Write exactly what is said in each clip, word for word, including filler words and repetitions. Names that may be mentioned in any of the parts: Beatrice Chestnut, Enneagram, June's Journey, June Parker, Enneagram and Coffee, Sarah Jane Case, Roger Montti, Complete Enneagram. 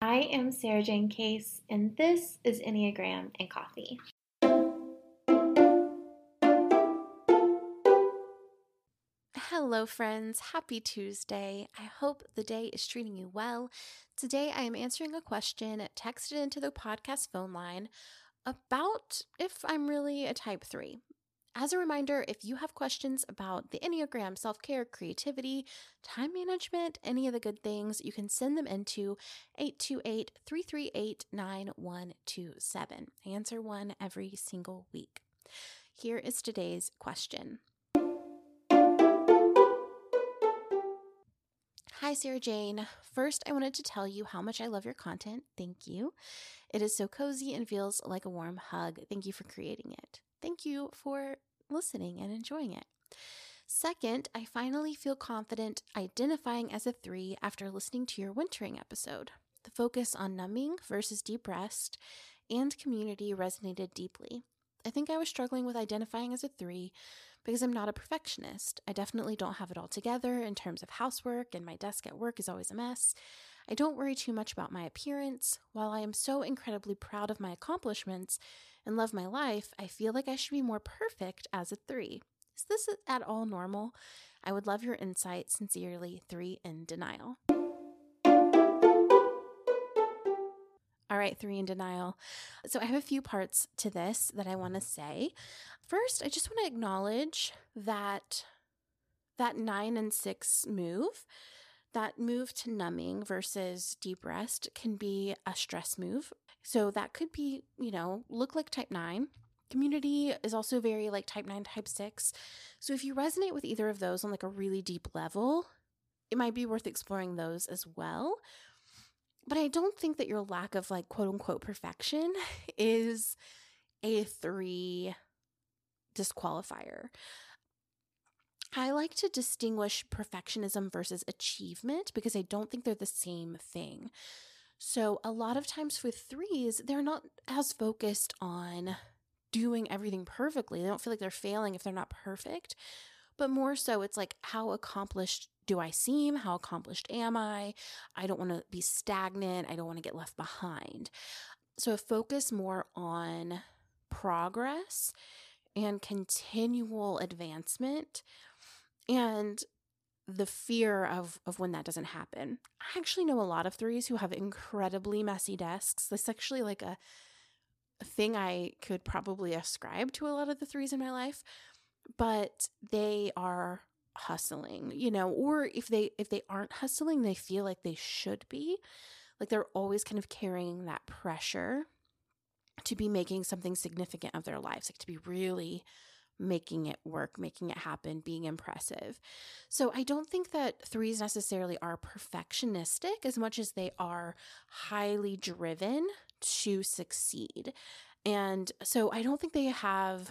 I am Sarah Jane Case, and this is Enneagram and Coffee. Hello friends, happy Tuesday. I hope the day is treating you well. Today I am answering a question texted into the podcast phone line about if I'm really a type three. As a reminder, if you have questions about the Enneagram, self-care, creativity, time management, any of the good things, you can send them into eight two eight, three three eight, nine one two seven. I answer one every single week. Here is today's question. Hi, Sarah Jane. First, I wanted to tell you how much I love your content. Thank you. It is so cozy and feels like a warm hug. Thank you for creating it. Thank you for listening and enjoying it. Second, I finally feel confident identifying as a three after listening to your wintering episode. The focus on numbing versus deep rest and community resonated deeply. I think I was struggling with identifying as a three because I'm not a perfectionist. I definitely don't have it all together in terms of housework, and my desk at work is always a mess. I don't worry too much about my appearance. While I am so incredibly proud of my accomplishments and love my life, I feel like I should be more perfect as a three. Is this at all normal? I would love your insight. Sincerely, Three in Denial. All right, three in denial. So I have a few parts to this that I want to say. First, I just want to acknowledge that that nine and six move, that move to numbing versus deep rest, can be a stress move. So that could be, you know, look like type nine. Community is also very like type nine, type six. So if you resonate with either of those on like a really deep level, it might be worth exploring those as well. But I don't think that your lack of like quote unquote perfection is a three disqualifier. I like to distinguish perfectionism versus achievement because I don't think they're the same thing. So a lot of times with threes, they're not as focused on doing everything perfectly. They don't feel like they're failing if they're not perfect, but more so it's like, how accomplished do I seem? How accomplished am I? I don't want to be stagnant. I don't want to get left behind. So focus more on progress and continual advancement and the fear of, of when that doesn't happen. I actually know a lot of threes who have incredibly messy desks. That's actually like a thing I could probably ascribe to a lot of the threes in my life, but they are hustling, you know, or if they if they aren't hustling, they feel like they should be. Like they're always kind of carrying that pressure to be making something significant of their lives, like to be really making it work, making it happen, being impressive. So I don't think that threes necessarily are perfectionistic as much as they are highly driven to succeed. And so I don't think they have,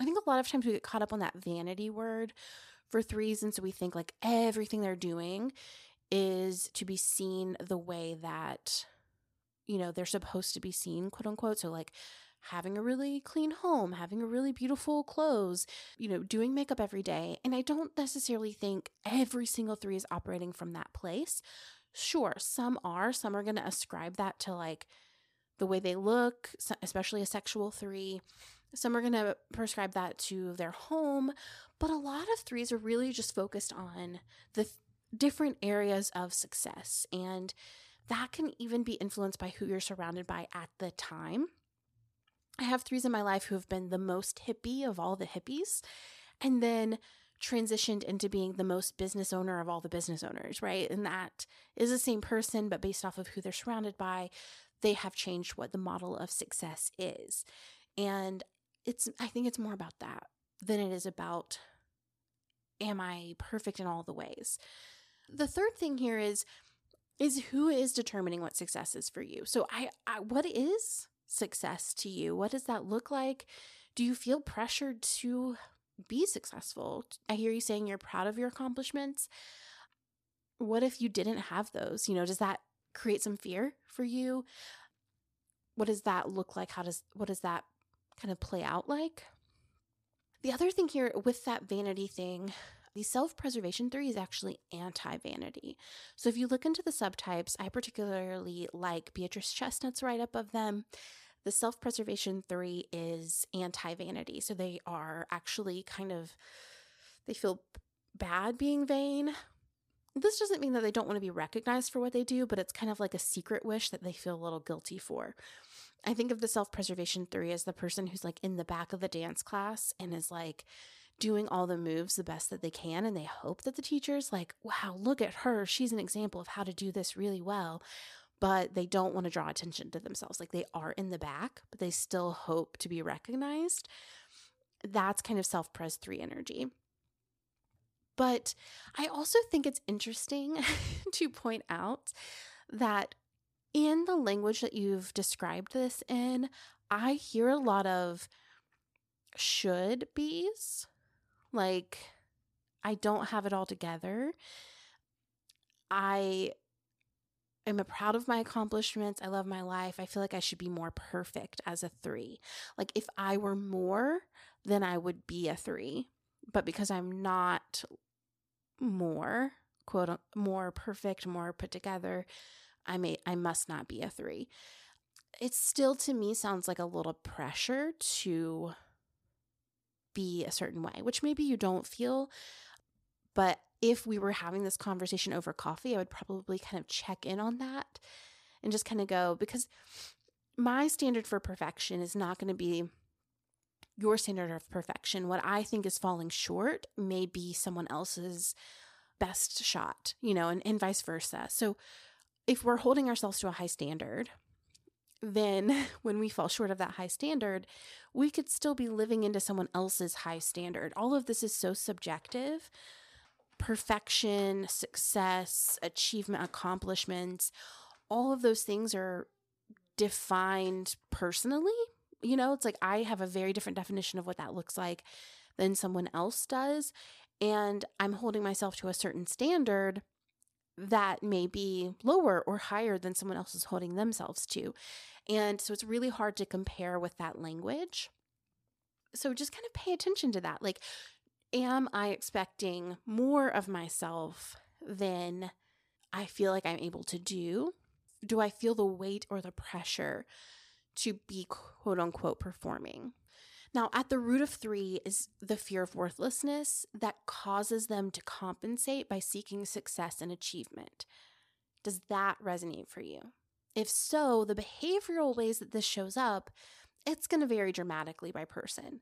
I think a lot of times we get caught up on that vanity word for threes, and so we think like everything they're doing is to be seen the way that, you know, they're supposed to be seen, quote unquote. So like having a really clean home, having a really beautiful clothes, you know, doing makeup every day. And I don't necessarily think every single three is operating from that place. Sure, some are. Some are going to ascribe that to like the way they look, especially a sexual three. Some are going to prescribe that to their home, but a lot of threes are really just focused on the th- different areas of success and That can even be influenced by who you're surrounded by at the time. I have threes in my life who have been the most hippie of all the hippies, and then transitioned into being the most business owner of all the business owners, right? And that is the same person, but based off of who they're surrounded by, they have changed what the model of success is. And it's, I think it's more about that than it is about, am I perfect in all the ways? The third thing here is, is who is determining what success is for you? So I, I what is success to you? What does that look like? Do you feel pressured to be successful? I hear you saying you're proud of your accomplishments. What if you didn't have those? You know, does that create some fear for you? What does that look like? How does, what does that kind of play out like? The other thing here with that vanity thing, the self-preservation three is actually anti-vanity. So if you look into the subtypes, I particularly like Beatrice Chestnut's write-up of them. The self-preservation three is anti-vanity. So they are actually kind of, they feel bad being vain. This doesn't mean that they don't want to be recognized for what they do, but it's kind of like a secret wish that they feel a little guilty for. I think of the self-preservation three as the person who's like in the back of the dance class and is like doing all the moves the best that they can. And they hope that the teacher's like, wow, look at her. She's an example of how to do this really well. But they don't want to draw attention to themselves. Like they are in the back, but they still hope to be recognized. That's kind of self-pres three energy. But I also think it's interesting to point out that in the language that you've described this in, I hear a lot of should be's, like, I don't have it all together. I am proud of my accomplishments. I love my life. I feel like I should be more perfect as a three. Like, if I were more, then I would be a three. But because I'm not more, quote, more perfect, more put together, I may, I must not be a three. It still, to me, sounds like a little pressure to be a certain way, which maybe you don't feel. But if we were having this conversation over coffee, I would probably kind of check in on that and just kind of go, because my standard for perfection is not going to be your standard of perfection. What I think is falling short may be someone else's best shot, you know, and, and vice versa. So if we're holding ourselves to a high standard, then when we fall short of that high standard, we could still be living into someone else's high standard. All of this is so subjective. Perfection, success, achievement, accomplishments, all of those things are defined personally. You know, it's like I have a very different definition of what that looks like than someone else does. And I'm holding myself to a certain standard that may be lower or higher than someone else is holding themselves to. And so it's really hard to compare with that language. So just kind of pay attention to that. Like, am I expecting more of myself than I feel like I'm able to do? Do I feel the weight or the pressure to be quote unquote performing? Now, at the root of three is the fear of worthlessness that causes them to compensate by seeking success and achievement. Does that resonate for you? If so, the behavioral ways that this shows up, it's going to vary dramatically by person.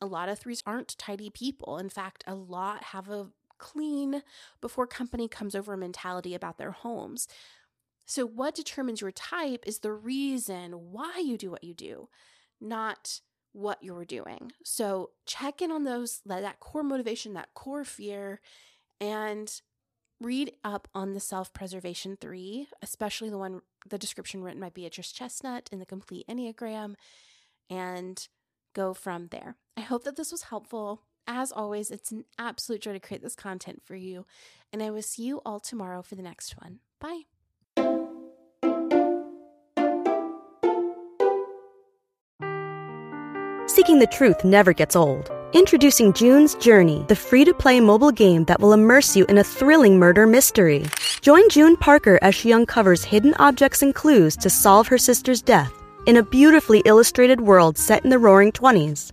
A lot of threes aren't tidy people. In fact, a lot have a clean before company comes over mentality about their homes. So what determines your type is the reason why you do what you do, not what you're doing. So check in on those, that core motivation, that core fear, and read up on the self-preservation three, especially the one, the description written by Beatrice Chestnut in the Complete Enneagram, and go from there. I hope that this was helpful. As always, it's an absolute joy to create this content for you, and I will see you all tomorrow for the next one. Bye. Seeking the truth never gets old. Introducing June's Journey, the free-to-play mobile game that will immerse you in a thrilling murder mystery. Join June Parker as she uncovers hidden objects and clues to solve her sister's death in a beautifully illustrated world set in the roaring twenties.